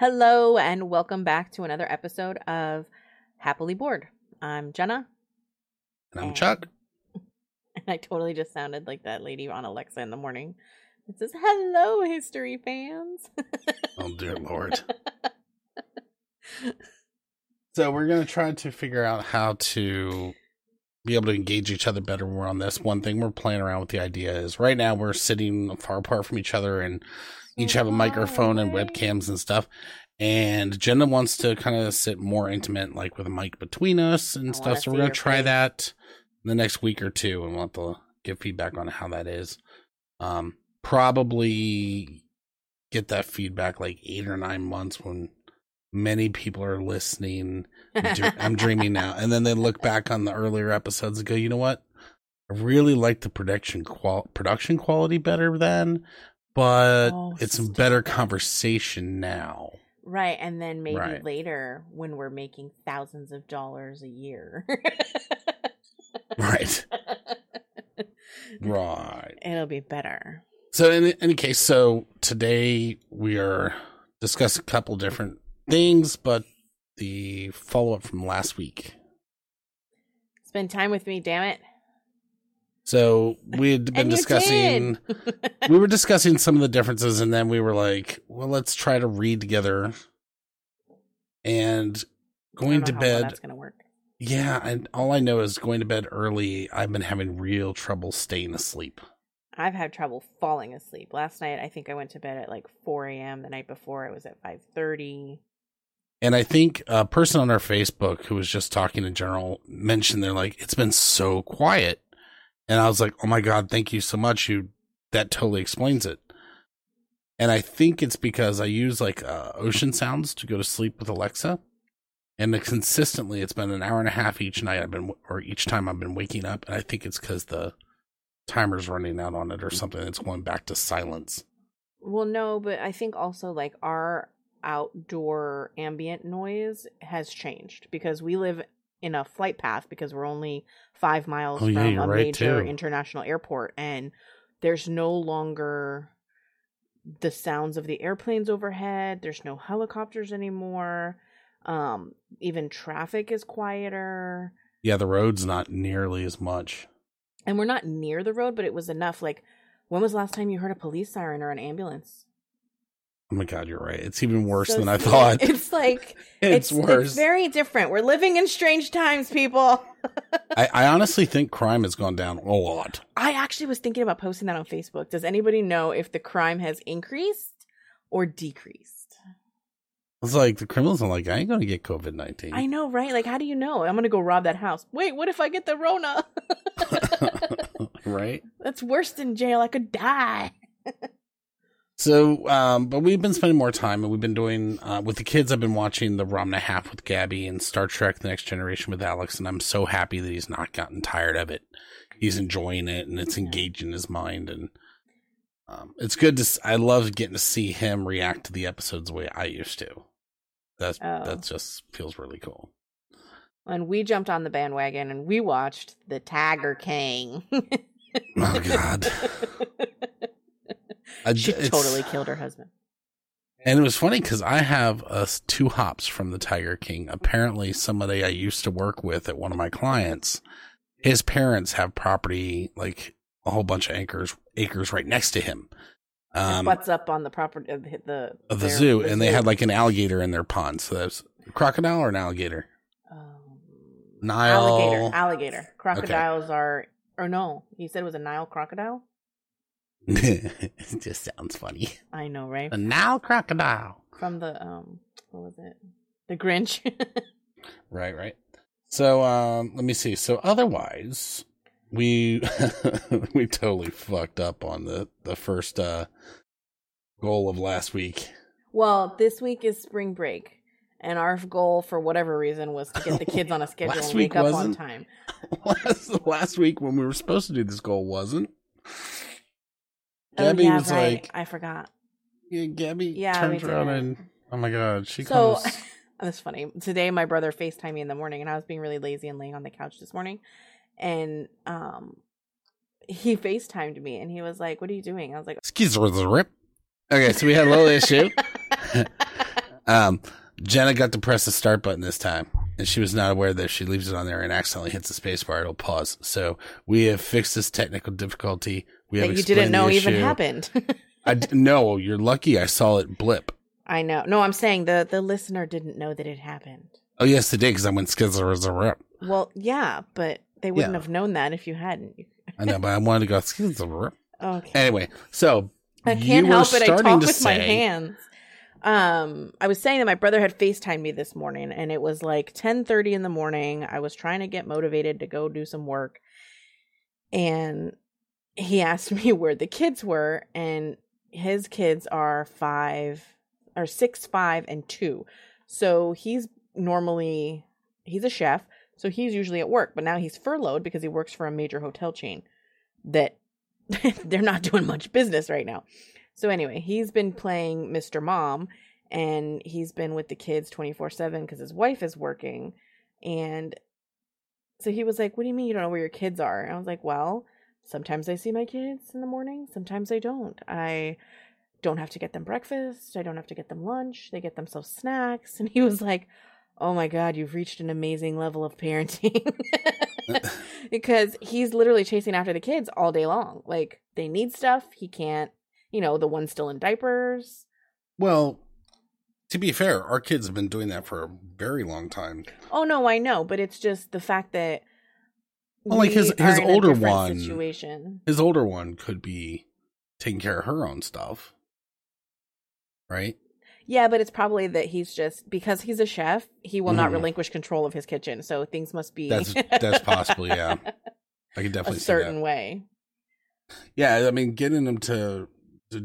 Hello and welcome back to another episode of Happily Bored. I'm Jenna. And I'm Chuck. And I totally just sounded like that lady on Alexa in the morning. It says, hello, history fans. Oh, dear Lord. So we're going to try to figure out how to be able to engage each other better when we're on this. One thing we're playing around with the idea is right now we're sitting far apart from each other and each have a microphone and webcams and stuff, and Jenna wants to kind of sit more intimate, like with a mic between us and stuff. So we're gonna try that in the next week or two, and we'll have to give feedback on how that is. Probably get that feedback like 8 or 9 months when many people are listening. I'm dreaming now, and then they look back on the earlier episodes and go, you know what? I really like the production quality better then. But it's a better conversation now. Right. And then maybe later when we're making thousands of dollars a year. Right. Right. It'll be better. So in any case, so today we are discussing a couple different things, but the follow-up from last week. Spend time with me, damn it. So we had been discussing some of the differences, and then we were like, well, let's try to read together and going to bed. That's going to work. Yeah. And all I know is going to bed early. I've been having real trouble staying asleep. I've had trouble falling asleep. Last night, I think I went to bed at like 4 a.m. The night before it was at 5:30. And I think a person on our Facebook who was just talking in general mentioned, they're like, it's been so quiet. And I was like, oh my God, thank you so much. That totally explains it. And I think it's because I use like ocean sounds to go to sleep with Alexa. And consistently, it's been an hour and a half each night each time I've been waking up. And I think it's because the timer's running out on it or something. It's going back to silence. Well, no, but I think also like our outdoor ambient noise has changed because we live in a flight path because we're only 5 miles from a major international airport, and there's no longer the sounds of the airplanes overhead. There's no helicopters anymore. Even traffic is quieter. Yeah, the road's not nearly as much. And we're not near the road, but it was enough. Like, when was the last time you heard a police siren or an ambulance? Oh my God, you're right. It's even worse than I thought. It's like, it's worse. It's very different. We're living in strange times, people. I honestly think crime has gone down a lot. I actually was thinking about posting that on Facebook. Does anybody know if the crime has increased or decreased? It's like the criminals are like, I ain't going to get COVID-19. I know, right? Like, how do you know? I'm going to go rob that house. Wait, what if I get the Rona? Right? That's worse than jail. I could die. So, but we've been spending more time, and we've been doing, with the kids, I've been watching the Ramona half with Gabby and Star Trek The Next Generation with Alex, and I'm so happy that he's not gotten tired of it. He's enjoying it, and it's engaging his mind, and it's good to, I love getting to see him react to the episodes the way I used to. That just feels really cool. And we jumped on the bandwagon, and we watched the Tiger King. Oh, God. She totally killed her husband. And it was funny because I have 2 hops from the Tiger King. Apparently somebody I used to work with at one of my clients, his parents have property, like a whole bunch of acres right next to him. Butts up on the property of the zoo. And they had like an alligator in their pond. So that's a crocodile or an alligator? Nile. Alligator. Crocodiles he said it was a Nile crocodile. It just sounds funny. I know, right? A Nile crocodile from the what was it? The Grinch. Right. So let me see. So otherwise, we totally fucked up on the first goal of last week. Well, this week is spring break. And our goal, for whatever reason, was to get the kids on a schedule and wake up on time. Last week when we were supposed to do this goal wasn't. Gabby was right. Like, I forgot. Yeah, Gabby turns around and oh my God, she calls. That's funny. Today, my brother FaceTimed me in the morning, and I was being really lazy and laying on the couch this morning, and he FaceTimed me, and he was like, "What are you doing?" I was like, "Excuse me, rip." Okay, so we had a little issue. Jenna got to press the start button this time, and she was not aware that if she leaves it on there and accidentally hits the space bar, it'll pause. So we have fixed this technical difficulty. We have explained the issue. That you didn't know even happened. No, you're lucky I saw it blip. I know. No, I'm saying the listener didn't know that it happened. Oh, yes, they did, because I went skizzer. Well, yeah, but they wouldn't have known that if you hadn't. I know, but I wanted to go skizzer. Okay. Anyway, so I can't help it. I talk with my hands. I was saying that my brother had FaceTimed me this morning, and it was like 10:30 in the morning. I was trying to get motivated to go do some work, and he asked me where the kids were, and his kids are 5 or 6, 5 and 2. So he's a chef, so he's usually at work, but now he's furloughed because he works for a major hotel chain that they're not doing much business right now. So anyway, he's been playing Mr. Mom, and he's been with the kids 24/7 because his wife is working. And so he was like, "What do you mean you don't know where your kids are?" And I was like, "Well, sometimes I see my kids in the morning. Sometimes I don't. I don't have to get them breakfast. I don't have to get them lunch. They get themselves snacks." And he was like, "Oh my God, you've reached an amazing level of parenting." Because he's literally chasing after the kids all day long. Like, they need stuff. He can't. You know, the one's still in diapers. Well, to be fair, our kids have been doing that for a very long time. Oh, no, I know. But it's just the fact that his older one could be taking care of her own stuff. Right? Yeah, but it's probably that he's just, because he's a chef, he will not relinquish control of his kitchen. So things must be. That's possible, yeah. I could definitely see that. A certain way. Yeah, I mean, getting them to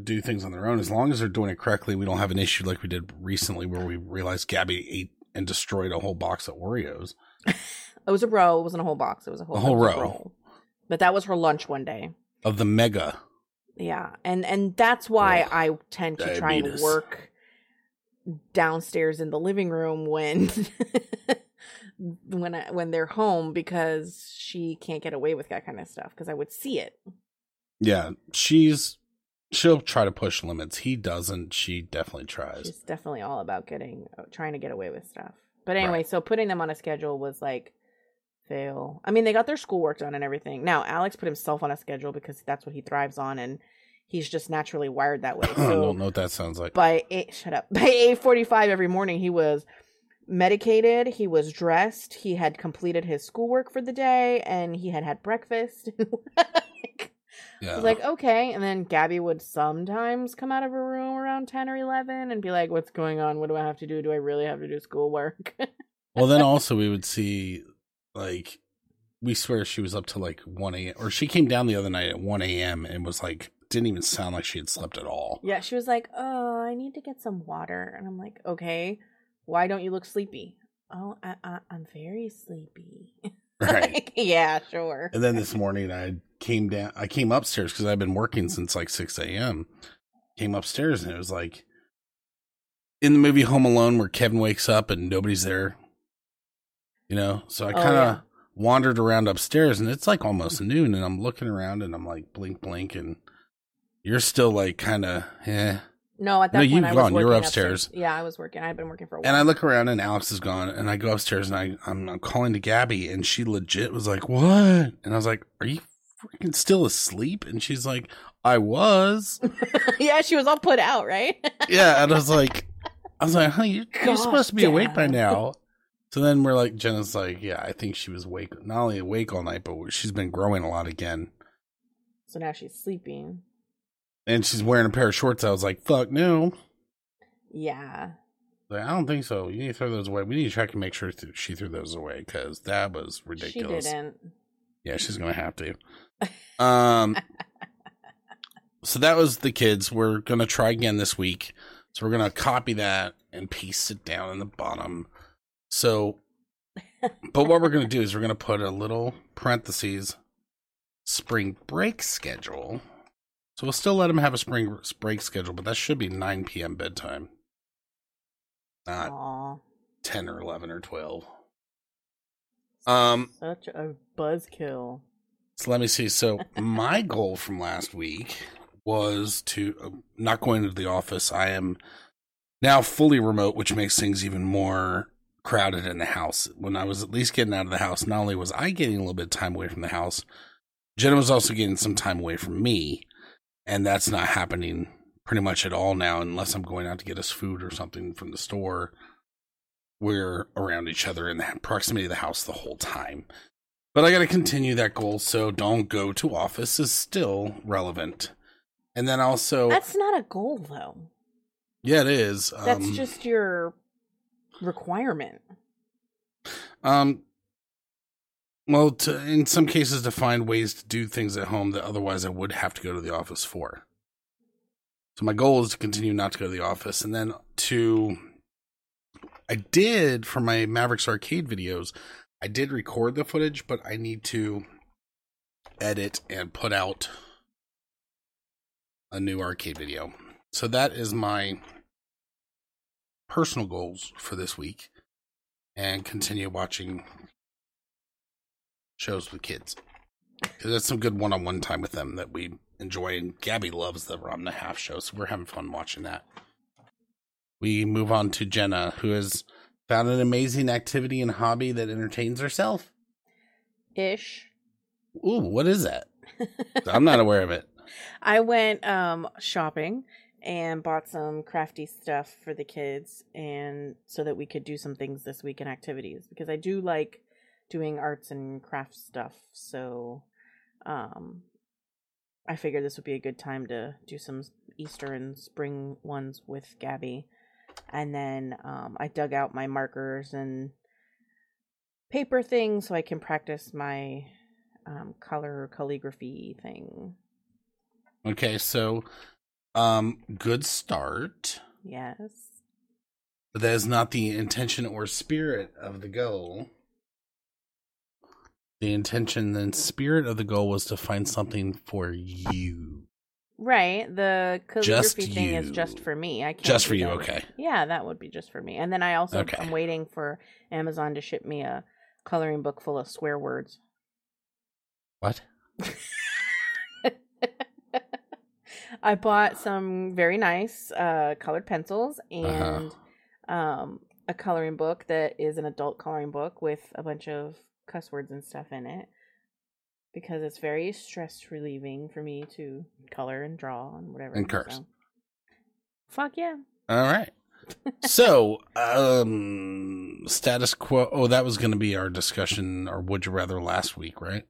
do things on their own, as long as they're doing it correctly, we don't have an issue like we did recently where we realized Gabby ate and destroyed a whole box of Oreos. It was a row. It wasn't a whole box. It was a whole row. But that was her lunch one day. Of the mega. Yeah. And that's why I tend to try and work downstairs in the living room when they're home, because she can't get away with that kind of stuff, because I would see it. Yeah. She'll try to push limits. He doesn't. She definitely tries. She's definitely all about trying to get away with stuff. But anyway, right. So putting them on a schedule was like fail. I mean, they got their schoolwork done and everything. Now, Alex put himself on a schedule because that's what he thrives on, and he's just naturally wired that way. So I don't know what that sounds like. By 8:45 every morning, he was medicated, he was dressed, he had completed his schoolwork for the day, and he had breakfast. Yeah. I was like, okay. And then Gabby would sometimes come out of her room around 10 or 11 and be like, "What's going on? What do I have to do? Do I really have to do schoolwork?" Well, then also we would see, like, we swear she was up to like 1 a.m. Or she came down the other night at 1 a.m. and was like, didn't even sound like she had slept at all. Yeah. She was like, "Oh, I need to get some water." And I'm like, "Okay, why don't you look sleepy?" "Oh, I'm very sleepy." Right. Like, yeah, sure. And then this morning I came upstairs because I've been working since like 6 a.m. Came upstairs, and it was like in the movie Home Alone where Kevin wakes up and nobody's there. You know? So I kind of wandered around upstairs, and it's like almost noon, and I'm looking around and I'm like, blink, blink, and you're still like kind of, eh. No, at that point, you've gone. You're upstairs. Yeah, I was working. I had been working for a while. And I look around, and Alex is gone. And I go upstairs, and I'm calling to Gabby, and she legit was like, "What?" And I was like, "Are you freaking still asleep?" And she's like, "I was." Yeah, she was all put out, right? Yeah, and I was like, "Honey, you're supposed to be awake by now." So then we're like, Jenna's like, "Yeah, I think she was awake. Not only awake all night, but she's been growing a lot again. So now she's sleeping." And she's wearing a pair of shorts. I was like, "Fuck no." Yeah. Like, I don't think so. You need to throw those away. We need to check and make sure she threw those away, because that was ridiculous. She didn't. Yeah, she's going to have to. So that was the kids. We're going to try again this week. So we're going to copy that and paste it down in the bottom. So, but what we're going to do is we're going to put a little parentheses spring break schedule. So we'll still let him have a spring break schedule, but that should be 9 p.m. bedtime. Not 10 or 11 or 12. Such a buzzkill. So let me see. So my goal from last week was to not going to the office. I am now fully remote, which makes things even more crowded in the house. When I was at least getting out of the house, not only was I getting a little bit of time away from the house, Jenna was also getting some time away from me. And that's not happening pretty much at all now, unless I'm going out to get us food or something from the store. We're around each other in the proximity of the house the whole time. But I got to continue that goal, so don't go to office is still relevant. And then also... That's not a goal, though. Yeah, it is. That's just your requirement. Well, in some cases, to find ways to do things at home that otherwise I would have to go to the office for. So my goal is to continue not to go to the office. And then to... I did, for my Mavericks Arcade videos... I did record the footage, but I need to edit and put out a new arcade video. So that is my personal goals for this week, and continue watching shows with kids, because that's some good one-on-one time with them that we enjoy. And Gabby loves the Ramona half show, so we're having fun watching that. We move on to Jenna, who is... Found an amazing activity and hobby that entertains herself? Ish. Ooh, what is that? I'm not aware of it. I went shopping and bought some crafty stuff for the kids, and so that we could do some things this week in activities, because I do like doing arts and craft stuff. So I figured this would be a good time to do some Easter and spring ones with Gabby. And then I dug out my markers and paper thing so I can practice my color calligraphy thing. Okay, so good start. Yes. But that is not the intention or spirit of the goal. The intention and spirit of the goal was to find something for you. Right, the calligraphy thing is just for me. I can't just for you, okay. Yeah, that would be just for me. And then I also, I'm waiting for Amazon to ship me a coloring book full of swear words. What? I bought some very nice colored pencils and a coloring book that is an adult coloring book with a bunch of cuss words and stuff in it. Because it's very stress relieving for me to color and draw and whatever. And curse. So. Fuck yeah. All right. So, status quo. Oh, that was going to be our discussion, or would you rather, last week, right?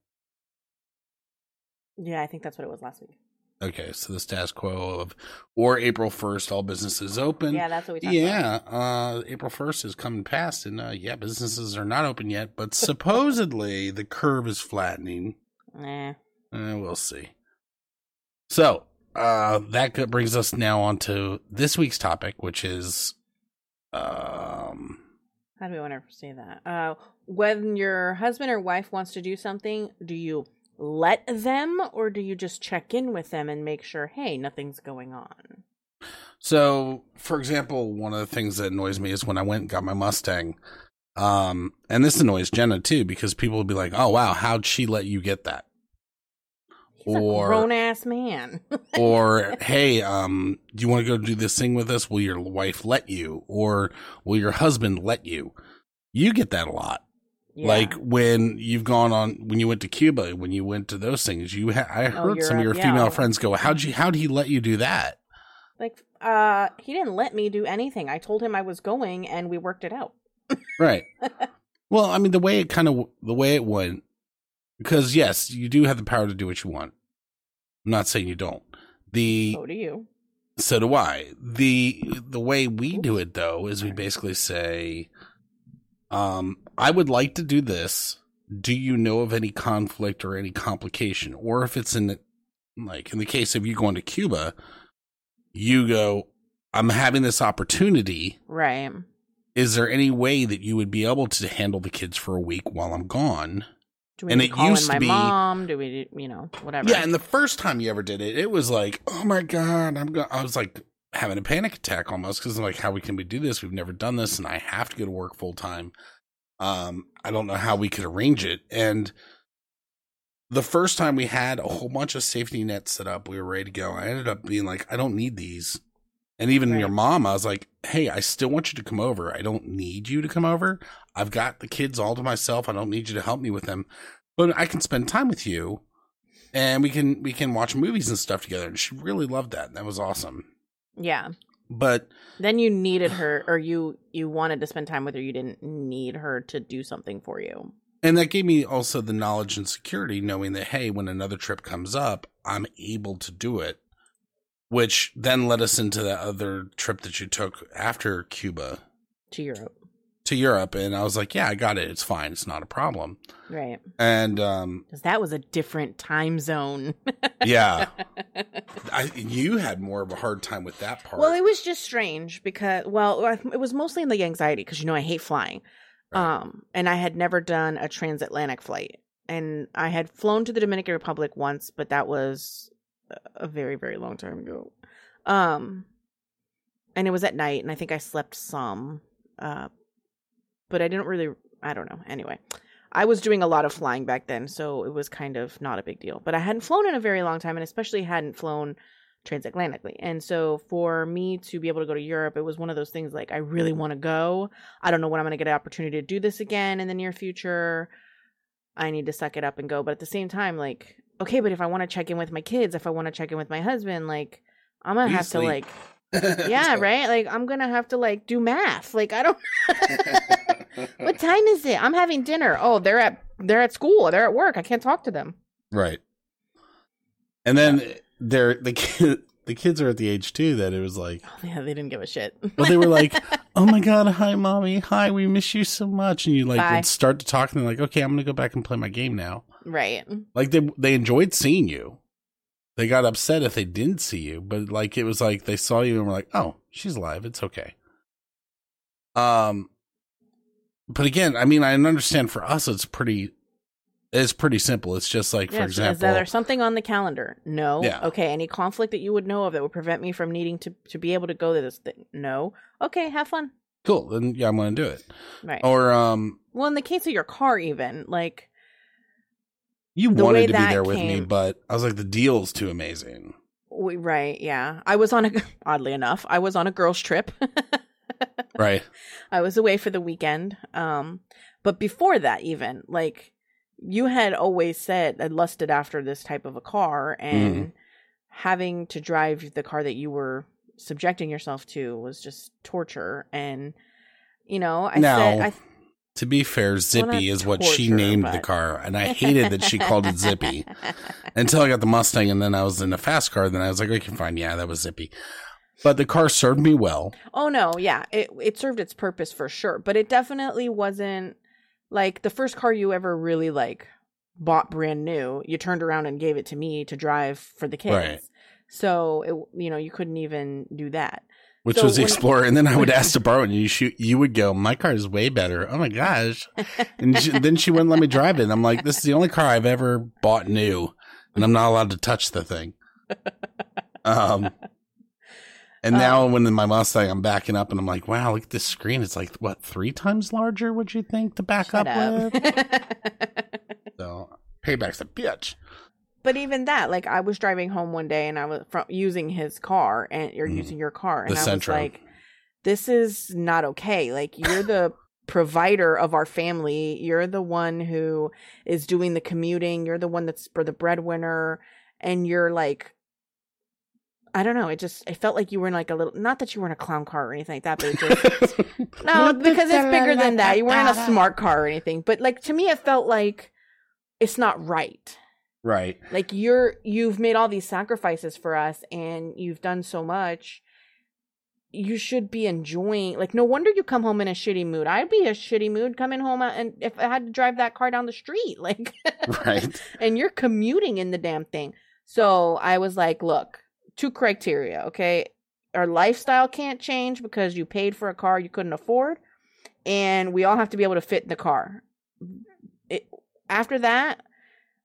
Yeah, I think that's what it was last week. Okay, so the status quo of, or April 1st, all businesses open. Yeah, that's what we talked about. Yeah, April 1st is coming past, and yeah, businesses are not open yet, but supposedly the curve is flattening. Nah. We'll see. So, that brings us now on to this week's topic, which is... how do we want to say that? When your husband or wife wants to do something, do you let them, or do you just check in with them and make sure, hey, nothing's going on? So, for example, one of the things that annoys me is when I went and got my Mustang. And this annoys Jenna, too, because people would be like, oh, wow, how'd she let you get that? He's a grown-ass man. Or, hey, do you want to go do this thing with us? Will your wife let you? Or will your husband let you? You get that a lot. Yeah. Like when you've gone on, when you went to Cuba, when you went to those things, I heard some of your female friends go, how'd he let you do that? Like, he didn't let me do anything. I told him I was going and we worked it out. Right. Well, I mean, the way it went, because yes, you do have the power to do what you want. I'm not saying you don't. So do you. So do I. The way we do it though, is we basically say, I would like to do this. Do you know of any conflict or any complication? Or if it's in the case of you going to Cuba, you go, I'm having this opportunity. Right. Is there any way that you would be able to handle the kids for a week while I'm gone? Do we call my mom? Do we, whatever. Yeah. And the first time you ever did it, it was like, oh my God, I was like having a panic attack almost, because I'm like, how can we do this? We've never done this, and I have to go to work full time. I don't know how we could arrange it. And the first time we had a whole bunch of safety nets set up, we were ready to go. I ended up being like, I don't need these. And even your mom, I was like, hey, I still want you to come over. I don't need you to come over. I've got the kids all to myself. I don't need you to help me with them. But I can spend time with you, and we can watch movies and stuff together. And she really loved that. That was awesome. Yeah. But then you needed her, or you wanted to spend time with her. You didn't need her to do something for you. And that gave me also the knowledge and security, knowing that, hey, when another trip comes up, I'm able to do it. Which then led us into that other trip that you took after Cuba. To Europe. And I was like, yeah, I got it. It's fine. It's not a problem. Right. And because that was a different time zone. Yeah. You had more of a hard time with that part. Well, it was just strange because, well, it was mostly in the anxiety because, I hate flying. Right. And I had never done a transatlantic flight. And I had flown to the Dominican Republic once, but that was a very, very long time ago. And it was at night, and I think I slept some. But I didn't really, I don't know. Anyway, I was doing a lot of flying back then, so it was kind of not a big deal. But I hadn't flown in a very long time, and especially hadn't flown transatlantically. And so for me to be able to go to Europe, it was one of those things like, I really want to go. I don't know when I'm going to get an opportunity to do this again in the near future. I need to suck it up and go. But at the same time, like, okay, but if I want to check in with my kids, if I want to check in with my husband, like, I'm going to have to, like, yeah, right? Like, I'm going to have to, like, do math. Like, I don't, what time is it? I'm having dinner. Oh, they're at school. They're at work. I can't talk to them. Right. And then the kids are at the age, too, that it was like. Oh, yeah, they didn't give a shit. Well, they were like, oh, my God. Hi, Mommy. Hi, we miss you so much. And you, like, would start to talk. And they're like, okay, I'm going to go back and play my game now. Right. Like, they enjoyed seeing you. They got upset if they didn't see you. But, like, it was like they saw you and were like, oh, she's alive. It's okay. But, again, I mean, I understand for us it's pretty simple. It's just like, for example. Is there something on the calendar? No. Yeah. Okay. Any conflict that you would know of that would prevent me from needing to be able to go to this thing? No. Okay. Have fun. Cool. Then, yeah, I'm going to do it. Right. Or. Well, in the case of your car even, like. You wanted to be there with me, but I was like, the deal's too amazing. Right, yeah. Oddly enough, I was on a girls' trip. Right. I was away for the weekend. But before that even, like, you had always said, I lusted after this type of a car, and having to drive the car that you were subjecting yourself to was just torture. And, to be fair, Zippy is what she named the car, and I hated that she called it Zippy until I got the Mustang, and then I was in a fast car, then I was like, okay, fine, yeah, that was Zippy. But the car served me well. Oh, no, yeah, it served its purpose for sure, but it definitely wasn't, like, the first car you ever really, like, bought brand new, you turned around and gave it to me to drive for the kids. Right. So, you couldn't even do that. Which was the Explorer, and then I would ask to borrow it, and you would go, my car is way better. Oh, my gosh. And then she wouldn't let me drive it. And I'm like, this is the only car I've ever bought new, and I'm not allowed to touch the thing. And now when in my Mustang, I'm backing up, and I'm like, wow, look at this screen. It's like, what, 3 times larger, would you think, to back up with? So, payback's a bitch. But even that, like, I was driving home one day and I was using his car and you're using your car. And I was like, this is not okay. Like, you're the provider of our family. You're the one who is doing the commuting. You're the one that's for the breadwinner. And you're like, I don't know. It felt like you were in like a little, not that you were in a clown car or anything like that, but it just, no, because it's bigger than that. You weren't in a smart car or anything. But like, to me, it felt like it's not right. Right. Like you've made all these sacrifices for us and you've done so much. You should be enjoying, like, no wonder you come home in a shitty mood. I'd be in a shitty mood coming home and if I had to drive that car down the street, like, right. And you're commuting in the damn thing. So I was like, look, 2 criteria. Okay. Our lifestyle can't change because you paid for a car you couldn't afford. And we all have to be able to fit in the car. After that,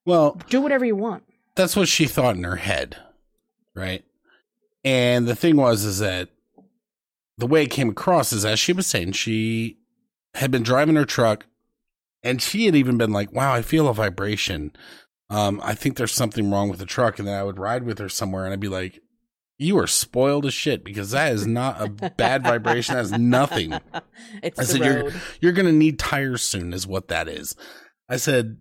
well, do whatever you want. That's what she thought in her head, right? And the thing was, is that the way it came across is, as she was saying, she had been driving her truck, and she had even been like, wow, I feel a vibration. I think there's something wrong with the truck. And then I would ride with her somewhere, and I'd be like, You are spoiled as shit, because that is not a bad vibration. That is nothing. It's I said, road. You're going to need tires soon is what that is. I said,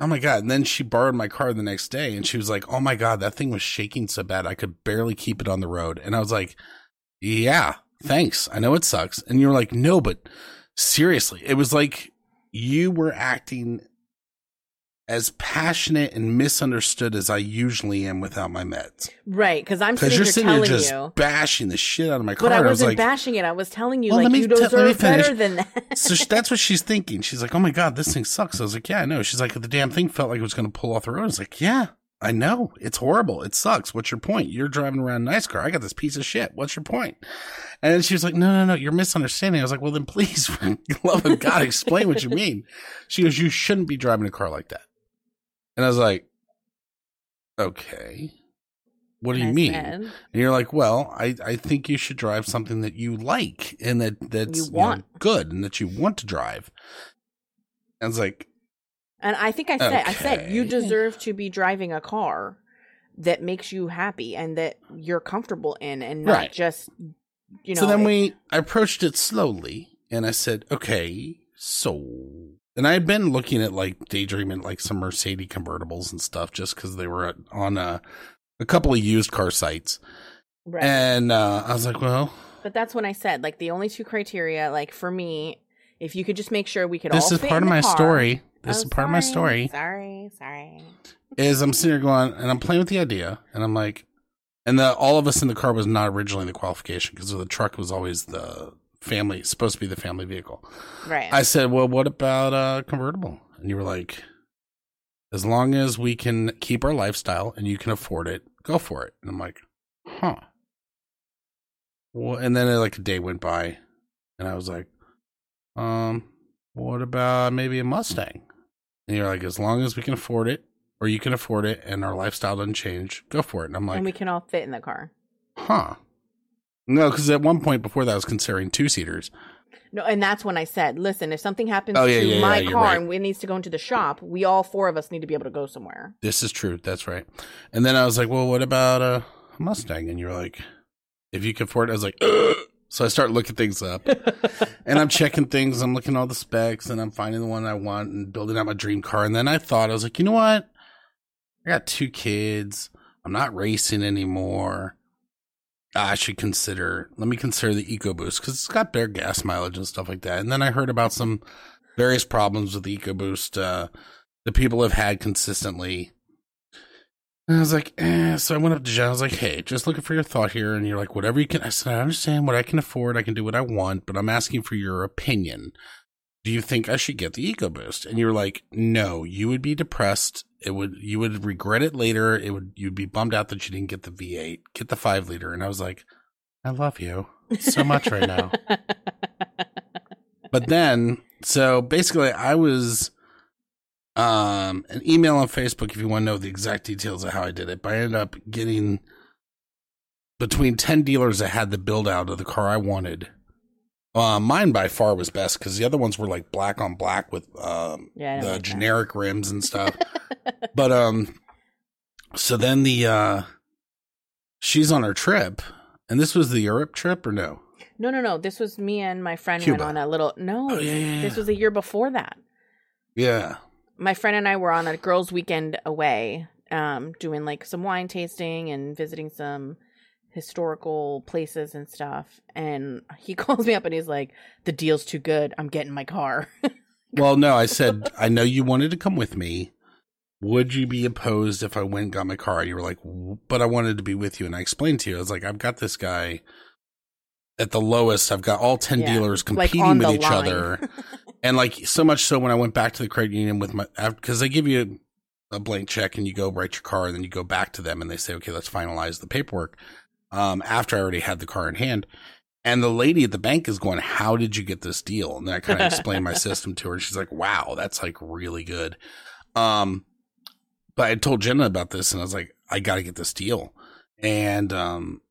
oh, my God. And then she borrowed my car the next day, and she was like, oh, my God, that thing was shaking so bad I could barely keep it on the road. And I was like, yeah, thanks. I know it sucks. And you're like, no, but seriously, it was like you were acting as passionate and misunderstood as I usually am without my meds. Right, because I'm sitting here just bashing the shit out of my car. But I wasn't bashing it. I was telling you, you deserve better than that. So that's what she's thinking. She's like, oh, my God, this thing sucks. I was like, yeah, I know. She's like, the damn thing felt like it was going to pull off the road. I was like, yeah, I know. It's horrible. It sucks. What's your point? You're driving around a nice car. I got this piece of shit. What's your point? And then she was like, no, you're misunderstanding. I was like, well, then please, for the love of God, explain what you mean. She goes, you shouldn't be driving a car like that. And I was like, okay, what do you mean? And you're like, well, I think you should drive something that you like and that's good and that you want to drive. And I was like. And I think I said, you deserve to be driving a car that makes you happy and that you're comfortable in and not just, you know. So then I approached it slowly and I said, okay, so. And I had been looking at daydreaming, some Mercedes convertibles and stuff, just because they were on a couple of used car sites. Right. And I was like, well. But that's when I said, the only two criteria, for me, if you could just make sure we could all fit in the car. This is part of my story. Sorry. Is I'm sitting here going, and I'm playing with the idea, and I'm like, and all of us in the car was not originally the qualification, because the truck was always the family, supposed to be the family vehicle. Right. I said, well, what about a convertible? And you were like, as long as we can keep our lifestyle and you can afford it, go for it. And I'm like, huh. Well, and then a day went by and I was like, what about maybe a Mustang? And you're like, as long as we can afford it or you can afford it and our lifestyle doesn't change, go for it. And I'm like, and we can all fit in the car. Huh. No, because at one point before that, I was considering two-seaters. No, and that's when I said, listen, if something happens to my car and it needs to go into the shop, we all four of us need to be able to go somewhere. This is true. That's right. And then I was like, well, what about a Mustang? And you're like, if you can afford it. I was like, ugh. So I start looking things up. And I'm checking things. I'm looking at all the specs, and I'm finding the one I want and building out my dream car. And then I was like, you know what? I got two kids. I'm not racing anymore. I should let me consider the EcoBoost, because it's got better gas mileage and stuff like that. And then I heard about some various problems with the EcoBoost that people have had consistently. And I was like, so I went up to John. I was like, hey, just looking for your thought here. And you're like, whatever you can. I said, I understand what I can afford. I can do what I want, but I'm asking for your opinion. Do you think I should get the EcoBoost? And you're like, no, you would be depressed. You would regret it later. You'd be bummed out that you didn't get the V8, get the 5 liter. And I was like, I love you so much right now. But then, so basically I was, an email on Facebook, if you want to know the exact details of how I did it, but I ended up getting between 10 dealers that had the build out of the car I wanted. Mine by far was best, because the other ones were black on black with the generic rims and stuff. But so then the she's on her trip, and this was the Europe trip or no? No. This was me and my friend Cuba. Went on a little. No, oh, yeah. This was a year before that. Yeah, my friend and I were on a girls' weekend away, doing some wine tasting and visiting some historical places and stuff, and he calls me up and he's like, the deal's too good, I'm getting my car. Well, no, I said, I know you wanted to come with me, would you be opposed if I went and got my car? And you were like, but I wanted to be with you. And I explained to you, I was like, I've got this guy at the lowest, I've got all 10 dealers competing with each other. And so much so when I went back to the credit union with my, because they give you a blank check and you go write your car and then you go back to them and they say, okay, let's finalize the paperwork. After I already had the car in hand, and the lady at the bank is going, how did you get this deal? And then I kind of explained my system to her, and she's like, wow, that's really good. But I told Jenna about this, and I was like, I got to get this deal. And, I'm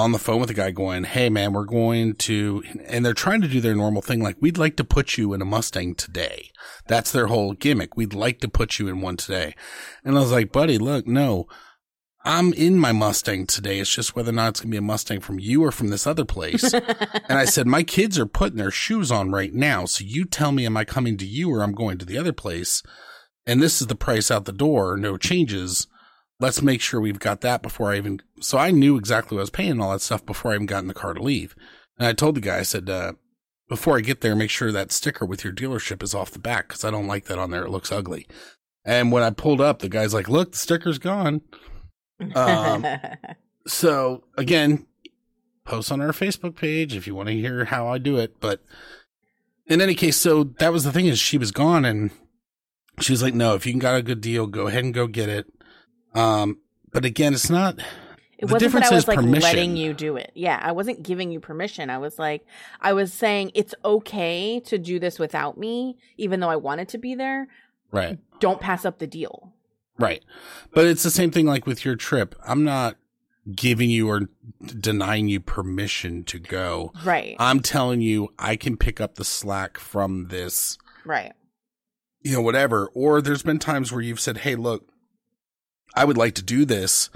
on the phone with a guy going, hey man, we're going to, and they're trying to do their normal thing. Like, we'd like to put you in a Mustang today. That's their whole gimmick. We'd like to put you in one today. And I was like, buddy, look, no, I'm in my Mustang today. It's just whether or not it's going to be a Mustang from you or from this other place. And I said, my kids are putting their shoes on right now. So you tell me, am I coming to you or I'm going to the other place? And this is the price out the door. No changes. Let's make sure we've got that before I even. So I knew exactly what I was paying and all that stuff before I even got in the car to leave. And I told the guy, I said, before I get there, make sure that sticker with your dealership is off the back. Cause I don't like that on there. It looks ugly. And when I pulled up, the guy's like, look, the sticker's gone. So again, post on our Facebook page if you want to hear how I do it. But in any case, so that was the thing is she was gone and she was like, no, if you can got a good deal, go ahead and go get it. But again, it's not, it wasn't that I was like permission. Letting you do it. Yeah. I wasn't giving you permission. I was saying it's okay to do this without me, even though I wanted to be there. Right. Don't pass up the deal. Right. But it's the same thing like with your trip. I'm not giving you or denying you permission to go. Right. I'm telling you I can pick up the slack from this. Right. You know, whatever. Or there's been times where you've said, hey, look, I would like to do this.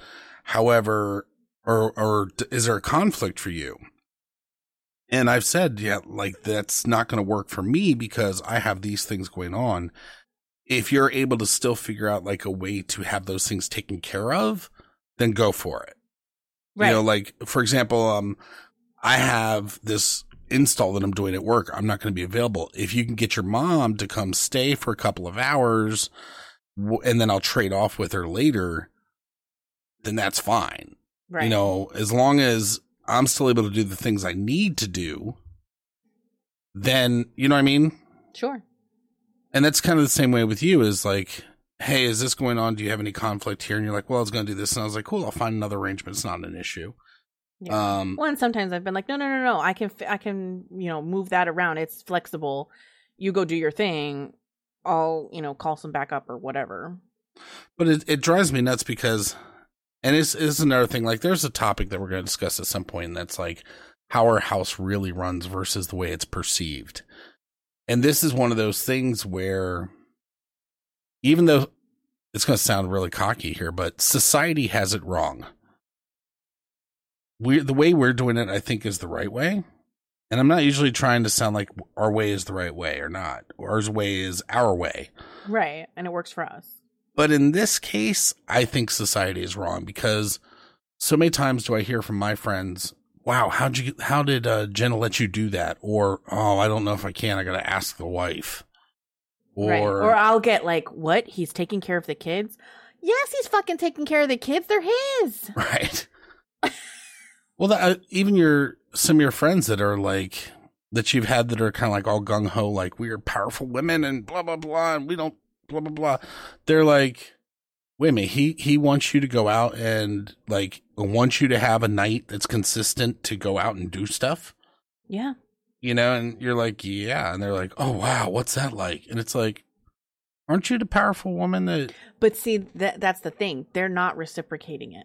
However, or is there a conflict for you? And I've said, yeah, like that's not going to work for me because I have these things going on. If you're able to still figure out like a way to have those things taken care of, then go for it. Right. You know, like for example, I have this install that I'm doing at work. I'm not going to be available. If you can get your mom to come stay for a couple of hours and then I'll trade off with her later, then that's fine. Right. You know, as long as I'm still able to do the things I need to do, then you know what I mean? Sure. And that's kind of the same way with you is like, hey, is this going on? Do you have any conflict here? And you're like, well, I was going to do this. And I was like, cool, I'll find another arrangement. It's not an issue. Yeah. Well, and sometimes I've been like, no. I can, you know, move that around. It's flexible. You go do your thing. I'll, you know, call some backup or whatever. But it drives me nuts because, and it's another thing. Like there's a topic that we're going to discuss at some point. And that's like how our house really runs versus the way it's perceived. And this is one of those things where even though it's going to sound really cocky here, but society has it wrong. The way we're doing it, I think, is the right way. And I'm not usually trying to sound like our way is the right way or not. Ours way is our way. Right. And it works for us. But in this case, I think society is wrong because so many times do I hear from my friends, wow, how did Jenna let you do that? Or, oh, I don't know if I can. I got to ask the wife. Or, right. Or I'll get like, what? He's taking care of the kids? Yes, he's fucking taking care of the kids. They're his. Right. Well, even some of your friends that are like, that you've had that are kind of like all gung ho, like we are powerful women and blah, blah, blah. And we don't blah, blah, blah. They're like, wait a minute, he wants you to go out and like wants you to have a night that's consistent to go out and do stuff. Yeah. You know, and you're like, yeah. And they're like, oh, wow, what's that like? And it's like, aren't you the powerful woman that. But see, that's the thing. They're not reciprocating it.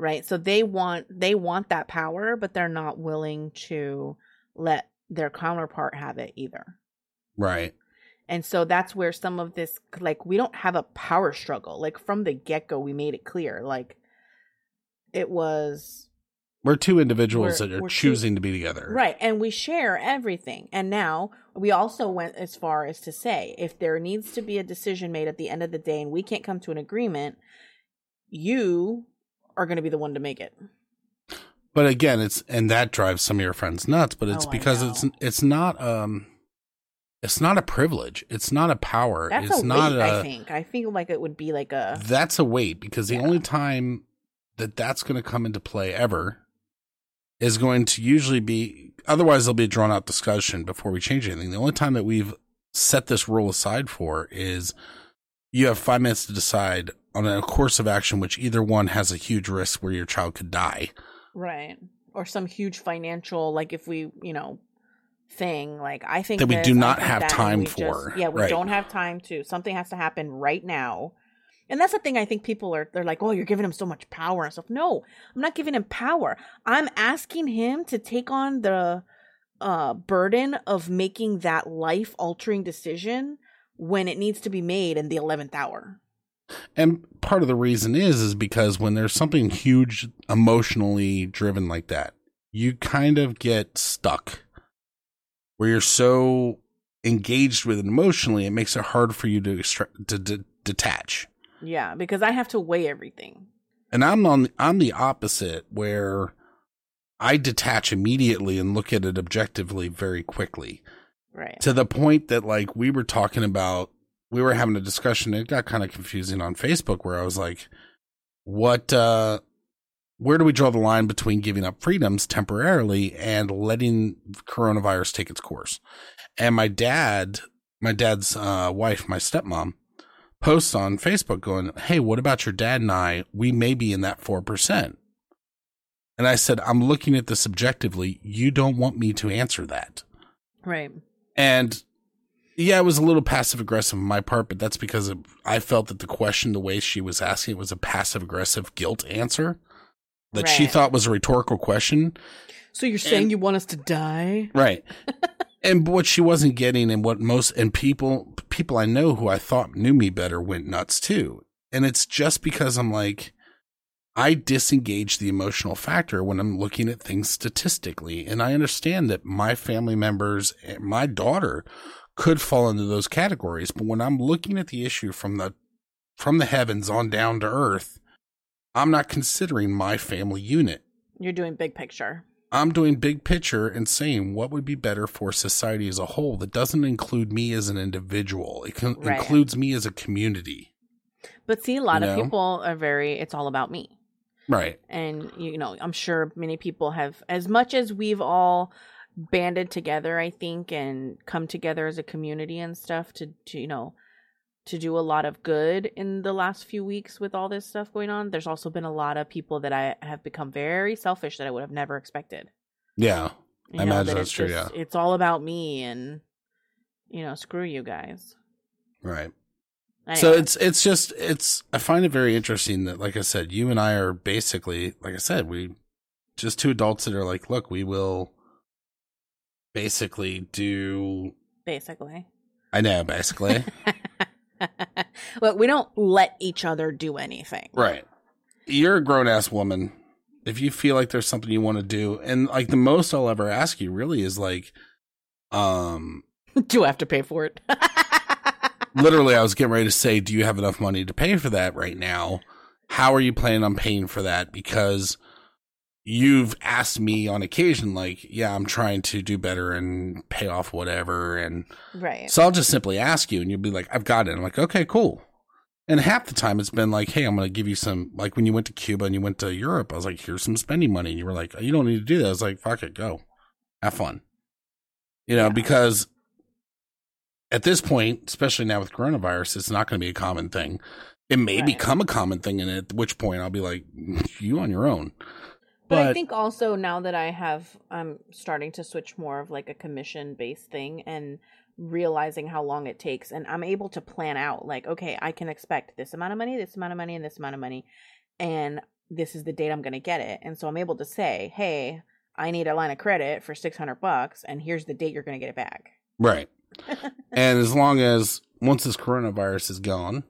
Right. So they want that power, but they're not willing to let their counterpart have it either. Right. And so that's where some of this, like, we don't have a power struggle. Like, from the get-go, we made it clear. Like, it was... We're two individuals that are choosing to be together. Right. And we share everything. And now we also went as far as to say, if there needs to be a decision made at the end of the day and we can't come to an agreement, you are going to be the one to make it. But again, and that drives some of your friends nuts, but it's because it's not... It's not a privilge. It's not a power. That's it's a not weight, a, I think. I feel like it would be like a... That's a weight because the only time that that's going to come into play ever is going to usually be... Otherwise, there'll be a drawn-out discussion before we change anything. The only time that we've set this rule aside for is you have 5 minutes to decide on a course of action which either one has a huge risk where your child could die. Right. Or some huge financial... Like if we, you know... thing like I think that we do not have time for. Yeah, we don't have time to. Something has to happen right now, and that's the thing. I think people they're like, "Oh, you're giving him so much power and stuff." No, I'm not giving him power. I'm asking him to take on the burden of making that life altering decision when it needs to be made in the 11th hour. And part of the reason is because when there's something huge, emotionally driven like that, you kind of get stuck where you're so engaged with it emotionally, it makes it hard for you to detach. Yeah, because I have to weigh everything. And I'm the opposite, where I detach immediately and look at it objectively very quickly. Right. To the point that, like, we were talking about, we were having a discussion. It got kind of confusing on Facebook where I was like, where do we draw the line between giving up freedoms temporarily and letting coronavirus take its course? And my dad's wife, my stepmom, posts on Facebook going, "Hey, what about your dad and I? We may be in that 4%. And I said, I'm looking at this objectively. You don't want me to answer that. Right. And yeah, it was a little passive aggressive on my part, but that's because I felt that the question, the way she was asking it, was a passive aggressive guilt answer that right. she thought was a rhetorical question. So you're saying you want us to die? Right. And what she wasn't getting, and what most, and people I know who I thought knew me better went nuts too. And it's just because I'm like, I disengage the emotional factor when I'm looking at things statistically. And I understand that my family members, my daughter, could fall into those categories. But when I'm looking at the issue from the heavens on down to earth, I'm not considering my family unit. You're doing big picture. I'm doing big picture and saying what would be better for society as a whole. That doesn't include me as an individual. It right. includes me as a community. But see, a lot of people are it's all about me. Right. And, I'm sure many people have, as much as we've all banded together, I think, and come together as a community and stuff to do a lot of good in the last few weeks with all this stuff going on. There's also been a lot of people that I have become very selfish that I would have never expected. Yeah. I imagine that's true. Yeah. It's all about me and, screw you guys. Right. Anyway. So it's I find it very interesting that, like I said, you and I are basically, like I said, we just two adults that are like, look, we will basically do. Basically. I know, basically. Well, we don't let each other do anything. Right. You're a grown-ass woman. If you feel like there's something you want to do, and like the most I'll ever ask you really is like, do I have to pay for it? Literally, I was getting ready to say, do you have enough money to pay for that right now? How are you planning on paying for that? Because you've asked me on occasion, like, yeah, I'm trying to do better and pay off whatever. And right. So I'll just simply ask you and you'll be like, I've got it. I'm like, okay, cool. And half the time it's been like, hey, I'm going to give you some, like when you went to Cuba and you went to Europe, I was like, here's some spending money. And you were like, oh, you don't need to do that. I was like, fuck it, go. Have fun. Because at this point, especially now with coronavirus, it's not going to be a common thing. It may right. become a common thing. And at which point I'll be like, you on your own. But I think also now that I'm starting to switch more of like a commission-based thing and realizing how long it takes. And I'm able to plan out like, okay, I can expect this amount of money, and this amount of money. And this is the date I'm going to get it. And so I'm able to say, hey, I need a line of credit for $600 and here's the date you're going to get it back. Right. And as long as once this coronavirus is gone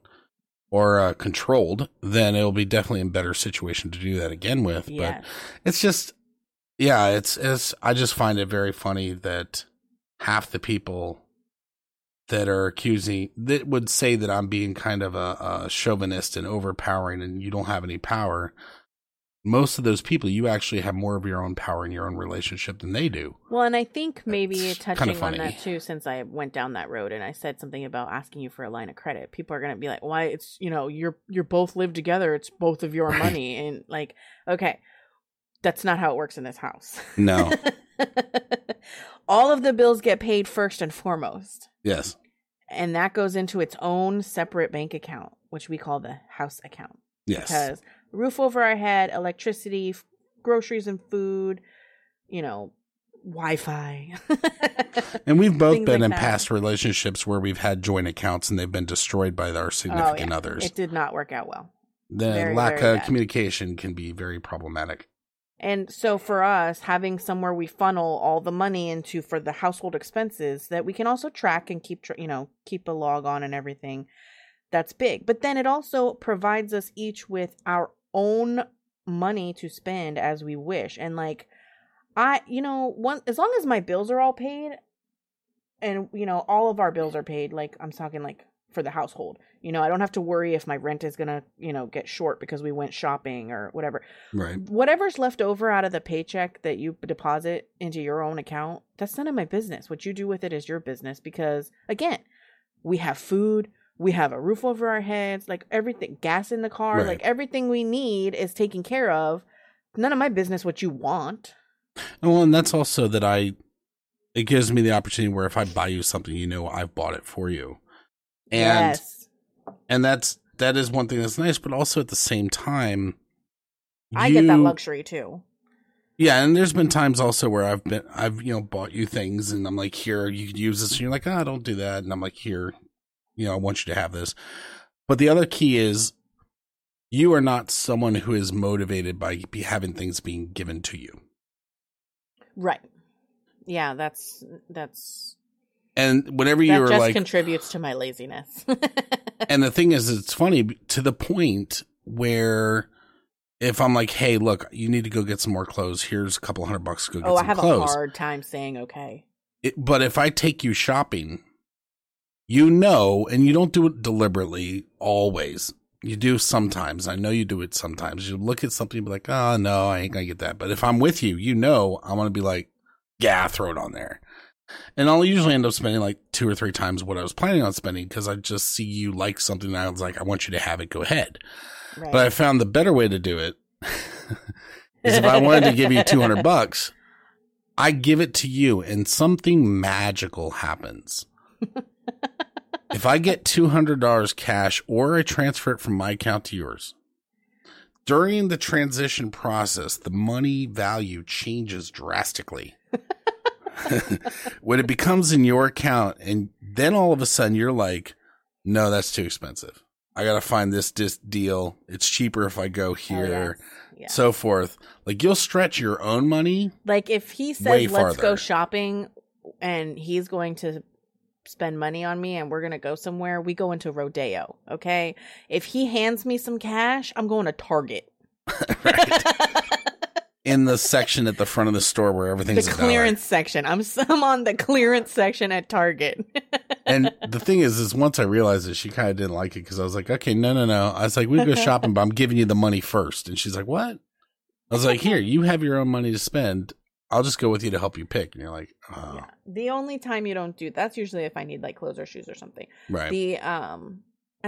or controlled, then it'll be definitely in better situation to do that again with. Yes. But it's just, I just find it very funny that half the people that are accusing, that would say that I'm being kind of a chauvinist and overpowering and you don't have any power. Most of those people, you actually have more of your own power in your own relationship than they do. Well, and I think maybe touching on that too, since I went down that road and I said something about asking you for a line of credit, people are going to be like, why? It's, you're both live together. It's both of your money. And like, okay, that's not how it works in this house. No. All of the bills get paid first and foremost. Yes. And that goes into its own separate bank account, which we call the house account. Yes. Because roof over our head, electricity, groceries and food, Wi-Fi. And we've both been in past relationships where we've had joint accounts and they've been destroyed by our significant others. It did not work out well. The lack of communication can be very problematic. And so for us, having somewhere we funnel all the money into for the household expenses that we can also track and keep a log on and everything. That's big. But then it also provides us each with our own money to spend as we wish. And like, as long as my bills are all paid and, you know, all of our bills are paid, like I'm talking like for the household, you know, I don't have to worry if my rent is going to, you know, get short because we went shopping or whatever. Right. Whatever's left over out of the paycheck that you deposit into your own account, that's none of my business. What you do with it is your business, because again, we have food, we have a roof over our heads, like everything, gas in the car, right. Like everything we need is taken care of. None of my business what you want. Well, and that's also that it gives me the opportunity where if I buy you something, you know, I've bought it for you. And, yes. And that is one thing that's nice, but also at the same time, I get that luxury too. Yeah. And there's been times also where I've bought you things and I'm like, here, you can use this. And you're like, don't do that. And I'm like, here. You know, I want you to have this. But the other key is you are not someone who is motivated by having things being given to you. Right. Yeah, that's. And whenever you're like. That just contributes to my laziness. And the thing is, it's funny to the point where if I'm like, hey, look, you need to go get some more clothes. Here's a couple $100 to go get some clothes. I have a hard time saying okay. But if I take you shopping. You know, and you don't do it deliberately always. You do sometimes. I know you do it sometimes. You look at something and be like, oh, no, I ain't going to get that. But if I'm with you, you know, I'm going to be like, yeah, throw it on there. And I'll usually end up spending like 2 or 3 times what I was planning on spending because I just see you like something and I was like, I want you to have it. Go ahead. Right. But I found the better way to do it is if I wanted to give you $200, I give it to you and something magical happens. If I get $200 cash or I transfer it from my account to yours, during the transition process, the money value changes drastically. When it becomes in your account and then all of a sudden you're like, no, that's too expensive. I got to find this deal. It's cheaper if I go here, yes. So forth. Like you'll stretch your own money. Like if he says, let's go shopping and he's going to spend money on me and we're going to go somewhere, we go into Rodeo, okay? If he hands me some cash, I'm going to Target. Right. In the section at the front of the store where everything's the clearance section. I'm on the clearance section at Target. And the thing is once I realized it, she kind of didn't like it because I was like, okay, no. I was like, we go shopping, but I'm giving you the money first. And she's like, what? I was like, here, you have your own money to spend. I'll just go with you to help you pick. And you're like, oh. Yeah. The only time you don't do that's usually if I need like clothes or shoes or something. Right. And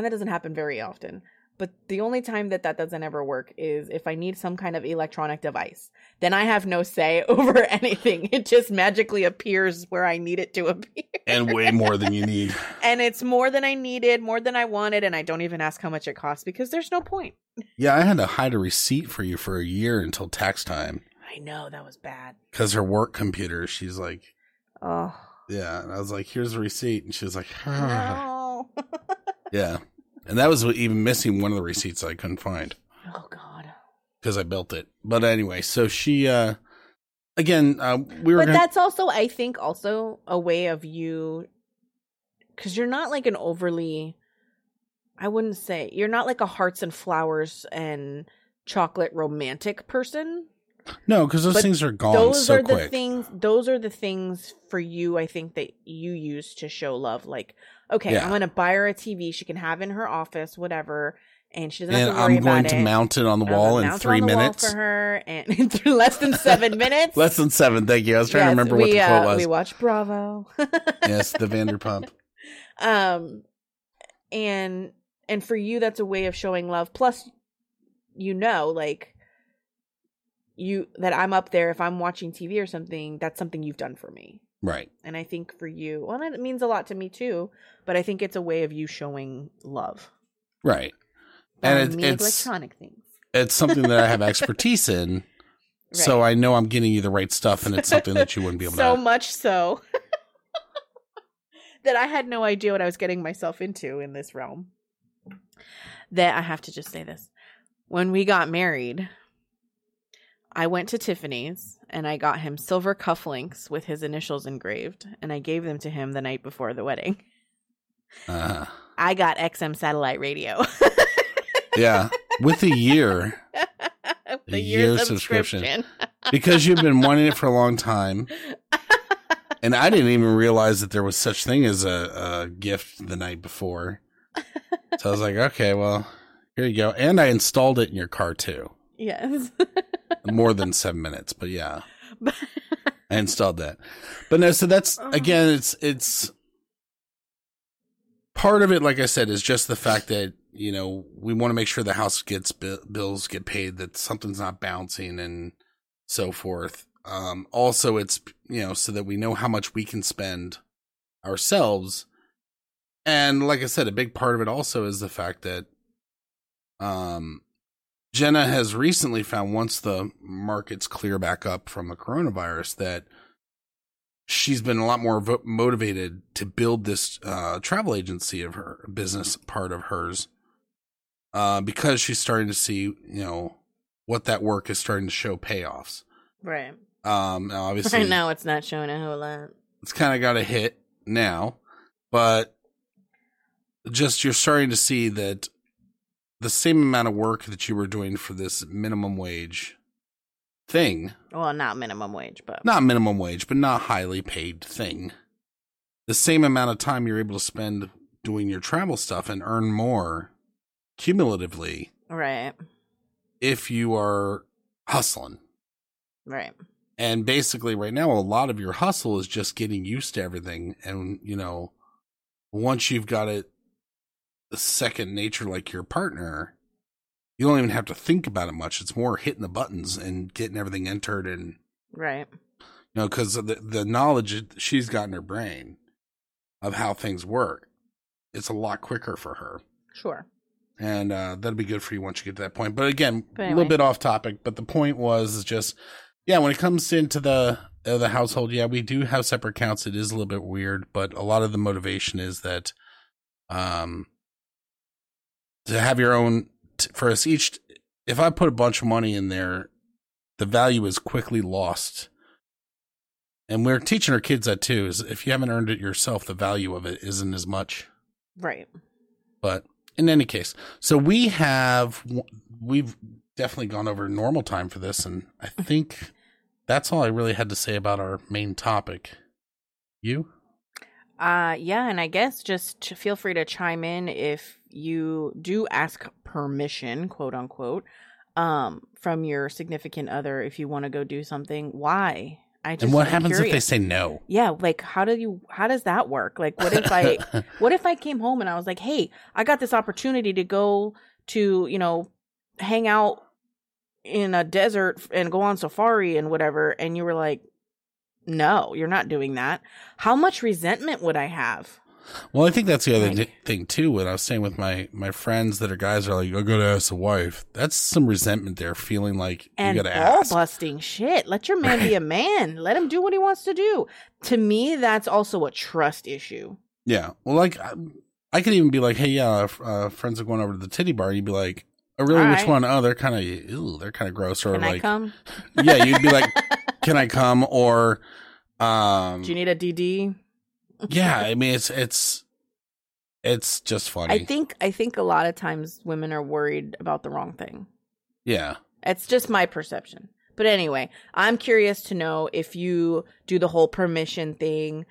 that doesn't happen very often. But the only time that doesn't ever work is if I need some kind of electronic device. Then I have no say over anything. It just magically appears where I need it to appear. And way more than you need. And it's more than I needed, more than I wanted. And I don't even ask how much it costs because there's no point. Yeah, I had to hide a receipt for you for a year until tax time. I know, that was bad. Because her work computer, she's like, oh. Yeah. And I was like, here's a receipt. And she was like, no. Yeah. And that was even missing one of the receipts I couldn't find. Oh, God. Because I built it. But anyway, so she, we were. But that's also, I think, also a way of you, because you're not like an overly, I wouldn't say, you're not like a hearts and flowers and chocolate romantic person. No, because those things are gone so quick. Those are the things for you, I think, that you use to show love. Like, okay, yeah. I'm going to buy her a TV. She can have in her office, whatever. And she doesn't have to worry about it. And I'm going to mount it on the wall in 3 minutes. For her and through less than 7 minutes. Less than 7, thank you. I was trying to remember what the quote was. We watched Bravo. Yes, the Vanderpump. And for you, that's a way of showing love. Plus, you know, like... you that I'm up there, if I'm watching TV or something, that's something you've done for me. Right. And I think for you, well, it means a lot to me too, but I think it's a way of you showing love. Right. And it's electronic things. It's something that I have expertise in. Right. So I know I'm getting you the right stuff and it's something that you wouldn't be able to. So much so that I had no idea what I was getting myself into in this realm. That I have to just say this. When we got married, I went to Tiffany's and I got him silver cufflinks with his initials engraved and I gave them to him the night before the wedding. I got XM satellite radio. Yeah. With a year. The year subscription. Because you've been wanting it for a long time. And I didn't even realize that there was such thing as a gift the night before. So I was like, okay, well, here you go. And I installed it in your car, too. Yes. More than 7 minutes, but yeah. I installed that. But no, so that's, again, it's part of it, like I said, is just the fact that, you know, we want to make sure the house gets bills get paid, that something's not bouncing and so forth. Also, it's, you know, so that we know how much we can spend ourselves. And like I said, a big part of it also is the fact that Jenna has recently found, once the markets clear back up from the coronavirus, that she's been a lot more motivated to build this travel agency of her business part of hers, because she's starting to see, you know, what that work is starting to show payoffs. Right. Now obviously right now it's not showing a whole lot. It's kind of got a hit now, but just you're starting to see that the same amount of work that you were doing for this minimum wage thing. Well, not minimum wage, but not highly paid thing. The same amount of time you're able to spend doing your travel stuff and earn more cumulatively. Right. If you are hustling. Right. And basically right now, a lot of your hustle is just getting used to everything. And, you know, once you've got it second nature, like your partner, you don't even have to think about it much. It's more hitting the buttons and getting everything entered. And right. You know, because the knowledge she's got in her brain of how things work, it's a lot quicker for her. Sure. And that'll be good for you once you get to that point. But again, a little bit off topic, but the point was just, yeah, when it comes into the household, yeah, we do have separate accounts. It is a little bit weird, but a lot of the motivation is that to have your own, for us each, if I put a bunch of money in there, the value is quickly lost. And we're teaching our kids that too, is if you haven't earned it yourself, the value of it isn't as much. Right. But in any case, so we've definitely gone over normal time for this. And I think that's all I really had to say about our main topic. You? Yeah. And I guess just feel free to chime in if you do ask permission, quote unquote, from your significant other if you want to go do something. Why? And what happens if they say no? Yeah, like how does that work? Like what if I came home and I was like, "Hey, I got this opportunity to go to, you know, hang out in a desert and go on safari and whatever," and you were like, "No, you're not doing that." How much resentment would I have? Well, I think that's the other thing too. When I was saying with my friends that are guys are like, "I gotta ask the wife." That's some resentment there, feeling like and you gotta ask. And ball-busting shit. Let your man be a man. Let him do what he wants to do. To me, that's also a trust issue. Yeah. Well, like I could even be like, "Hey, yeah, friends are going over to the titty bar." You'd be like, "Oh, really? All which right. one? Oh, they're kind of gross." Or can like, I come? Yeah, you'd be like, "Can I come?" Or, do you need a DD? Yeah, I mean it's just funny. I think a lot of times women are worried about the wrong thing. Yeah. It's just my perception. But anyway, I'm curious to know if you do the whole permission thing,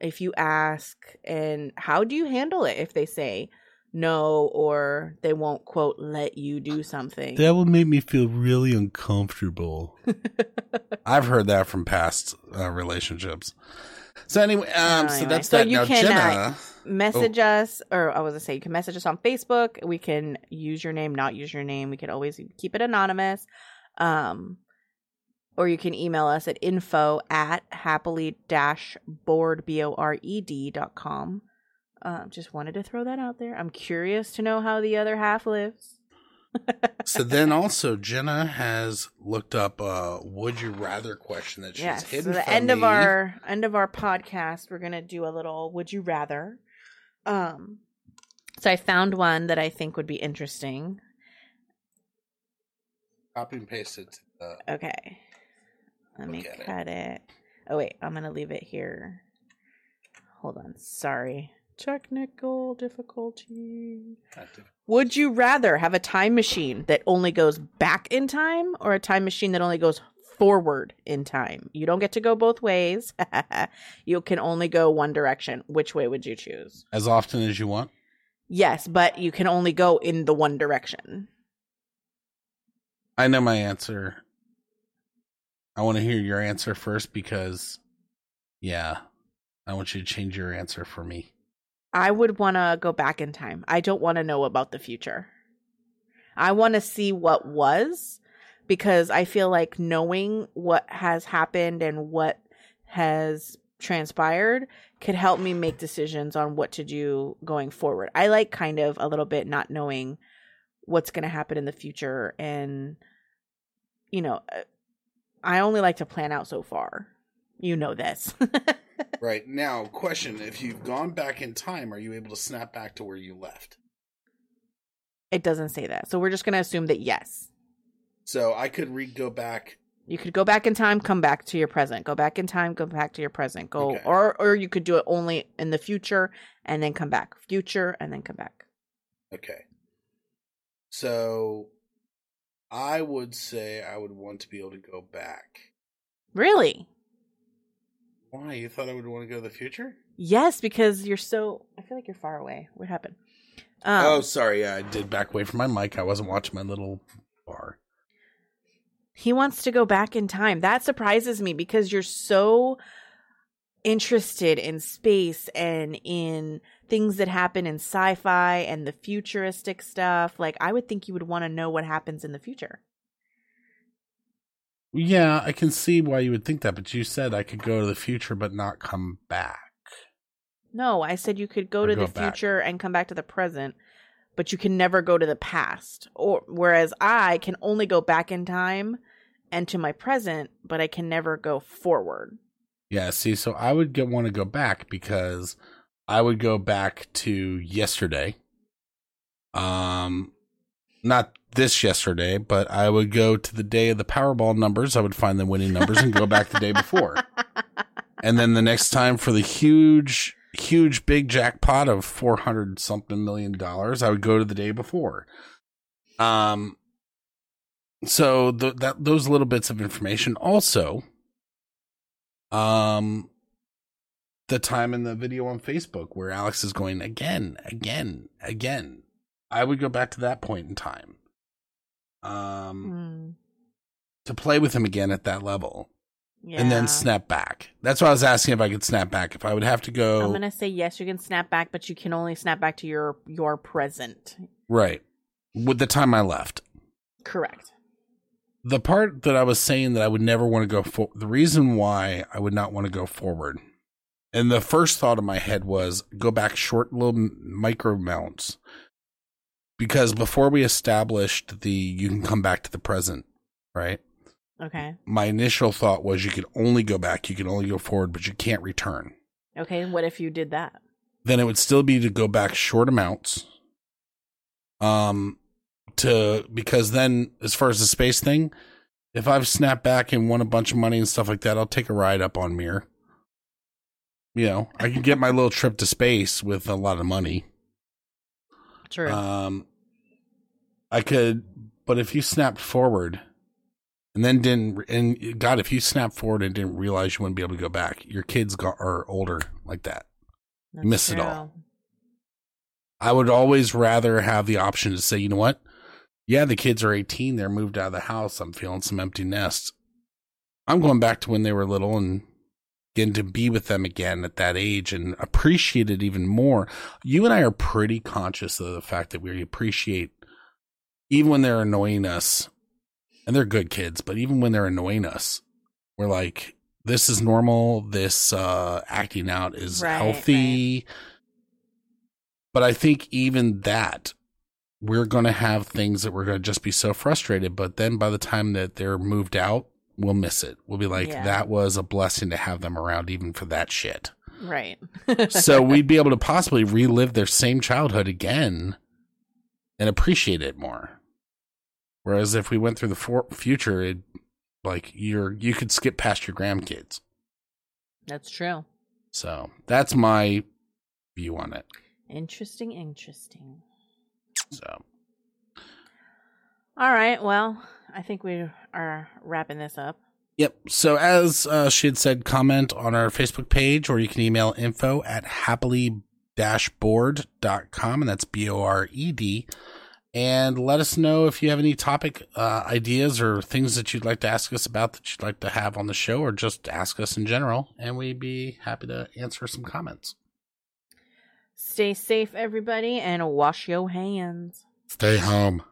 if you ask, and how do you handle it if they say no or they won't, quote, let you do something. That would make me feel really uncomfortable. I've heard that from past relationships. So anyway, so that's so that. You now, can Jenna, message us, or I was going to say, you can message us on Facebook. We can use your name, not use your name. We can always keep it anonymous. Or you can email us at info@happily-bored.com. Just wanted to throw that out there. I'm curious to know how the other half lives. So then also Jenna has looked up a would you rather question that she's hidden. So the end of our podcast, we're gonna do a little would you rather. So I found one that I think would be interesting. Copy and paste it. Okay. Let me cut it. Oh wait, I'm gonna leave it here. Hold on. Sorry. Technical difficulty. Would you rather have a time machine that only goes back in time or a time machine that only goes forward in time? You don't get to go both ways. You can only go one direction. Which way would you choose? As often as you want. Yes, but you can only go in the one direction. I know my answer. I want to hear your answer first because, yeah, I want you to change your answer for me. I would want to go back in time. I don't want to know about the future. I want to see what was, because I feel like knowing what has happened and what has transpired could help me make decisions on what to do going forward. I like kind of a little bit not knowing what's going to happen in the future. And, you know, I only like to plan out so far. You know this. Right. Now, question. If you've gone back in time, are you able to snap back to where you left? It doesn't say that. So we're just going to assume that yes. So I could go back. You could go back in time, come back to your present. Go back in time, go back to your present. Go, okay. Or you could do it only in the future and then come back. Future and then come back. Okay. So I would say I would want to be able to go back. Really? Why? You thought I would want to go to the future? Yes, because you're so... I feel like you're far away. What happened? Oh, sorry. I did back away from my mic. I wasn't watching my little bar. He wants to go back in time. That surprises me because you're so interested in space and in things that happen in sci-fi and the futuristic stuff. Like, I would think you would want to know what happens in the future. Yeah, I can see why you would think that, but you said I could go to the future but not come back. No, I said you could go to the future and come back to the present, but you can never go to the past. Whereas I can only go back in time and to my present, but I can never go forward. Yeah, see, so I would want to go back because I would go back to yesterday. Not this yesterday, but I would go to the day of the Powerball numbers. I would find the winning numbers and go back the day before. And then the next time for the huge, huge big jackpot of 400 something million dollars, I would go to the day before. So those little bits of information. Also, the time in the video on Facebook where Alex is going again. I would go back to that point in time to play with him again at that level and then snap back. That's why I was asking if I could snap back, if I would have to go. I'm going to say yes, you can snap back, but you can only snap back to your present. Right. With the time I left. Correct. The part that I was saying that I would never want to go forward, the reason why I would not want to go forward. And the first thought in my head was go back short little micro mounts. Because before we established you can come back to the present, right? Okay. My initial thought was you could only go back, you can only go forward, but you can't return. Okay, what if you did that? Then it would still be to go back short amounts. Because then, as far as the space thing, if I've snapped back and won a bunch of money and stuff like that, I'll take a ride up on Mir. You know, I can get my little trip to space with a lot of money. True. I could, but if you snapped forward and then didn't, and God, if you snapped forward and didn't realize you wouldn't be able to go back, your kids are older like that. You miss it all. I would always rather have the option to say, you know what? Yeah, the kids are 18. They're moved out of the house. I'm feeling some empty nests. I'm going back to when they were little and getting to be with them again at that age and appreciate it even more. You and I are pretty conscious of the fact that we appreciate, even when they're annoying us, and they're good kids, but even when they're annoying us, we're like, this is normal. This acting out is healthy. Right. But I think even that, we're going to have things that we're going to just be so frustrated. But then by the time that they're moved out, we'll miss it. We'll be like, that was a blessing to have them around even for that shit. Right. So we'd be able to possibly relive their same childhood again and appreciate it more. Whereas if we went through the future, you could skip past your grandkids. That's true. So that's my view on it. Interesting. So. All right. Well, I think we are wrapping this up. Yep. So as she had said, comment on our Facebook page, or you can email info@happily-bored.com, and that's BORED. And let us know if you have any topic ideas or things that you'd like to ask us about that you'd like to have on the show, or just ask us in general, and we'd be happy to answer some comments. Stay safe, everybody, and wash your hands. Stay home.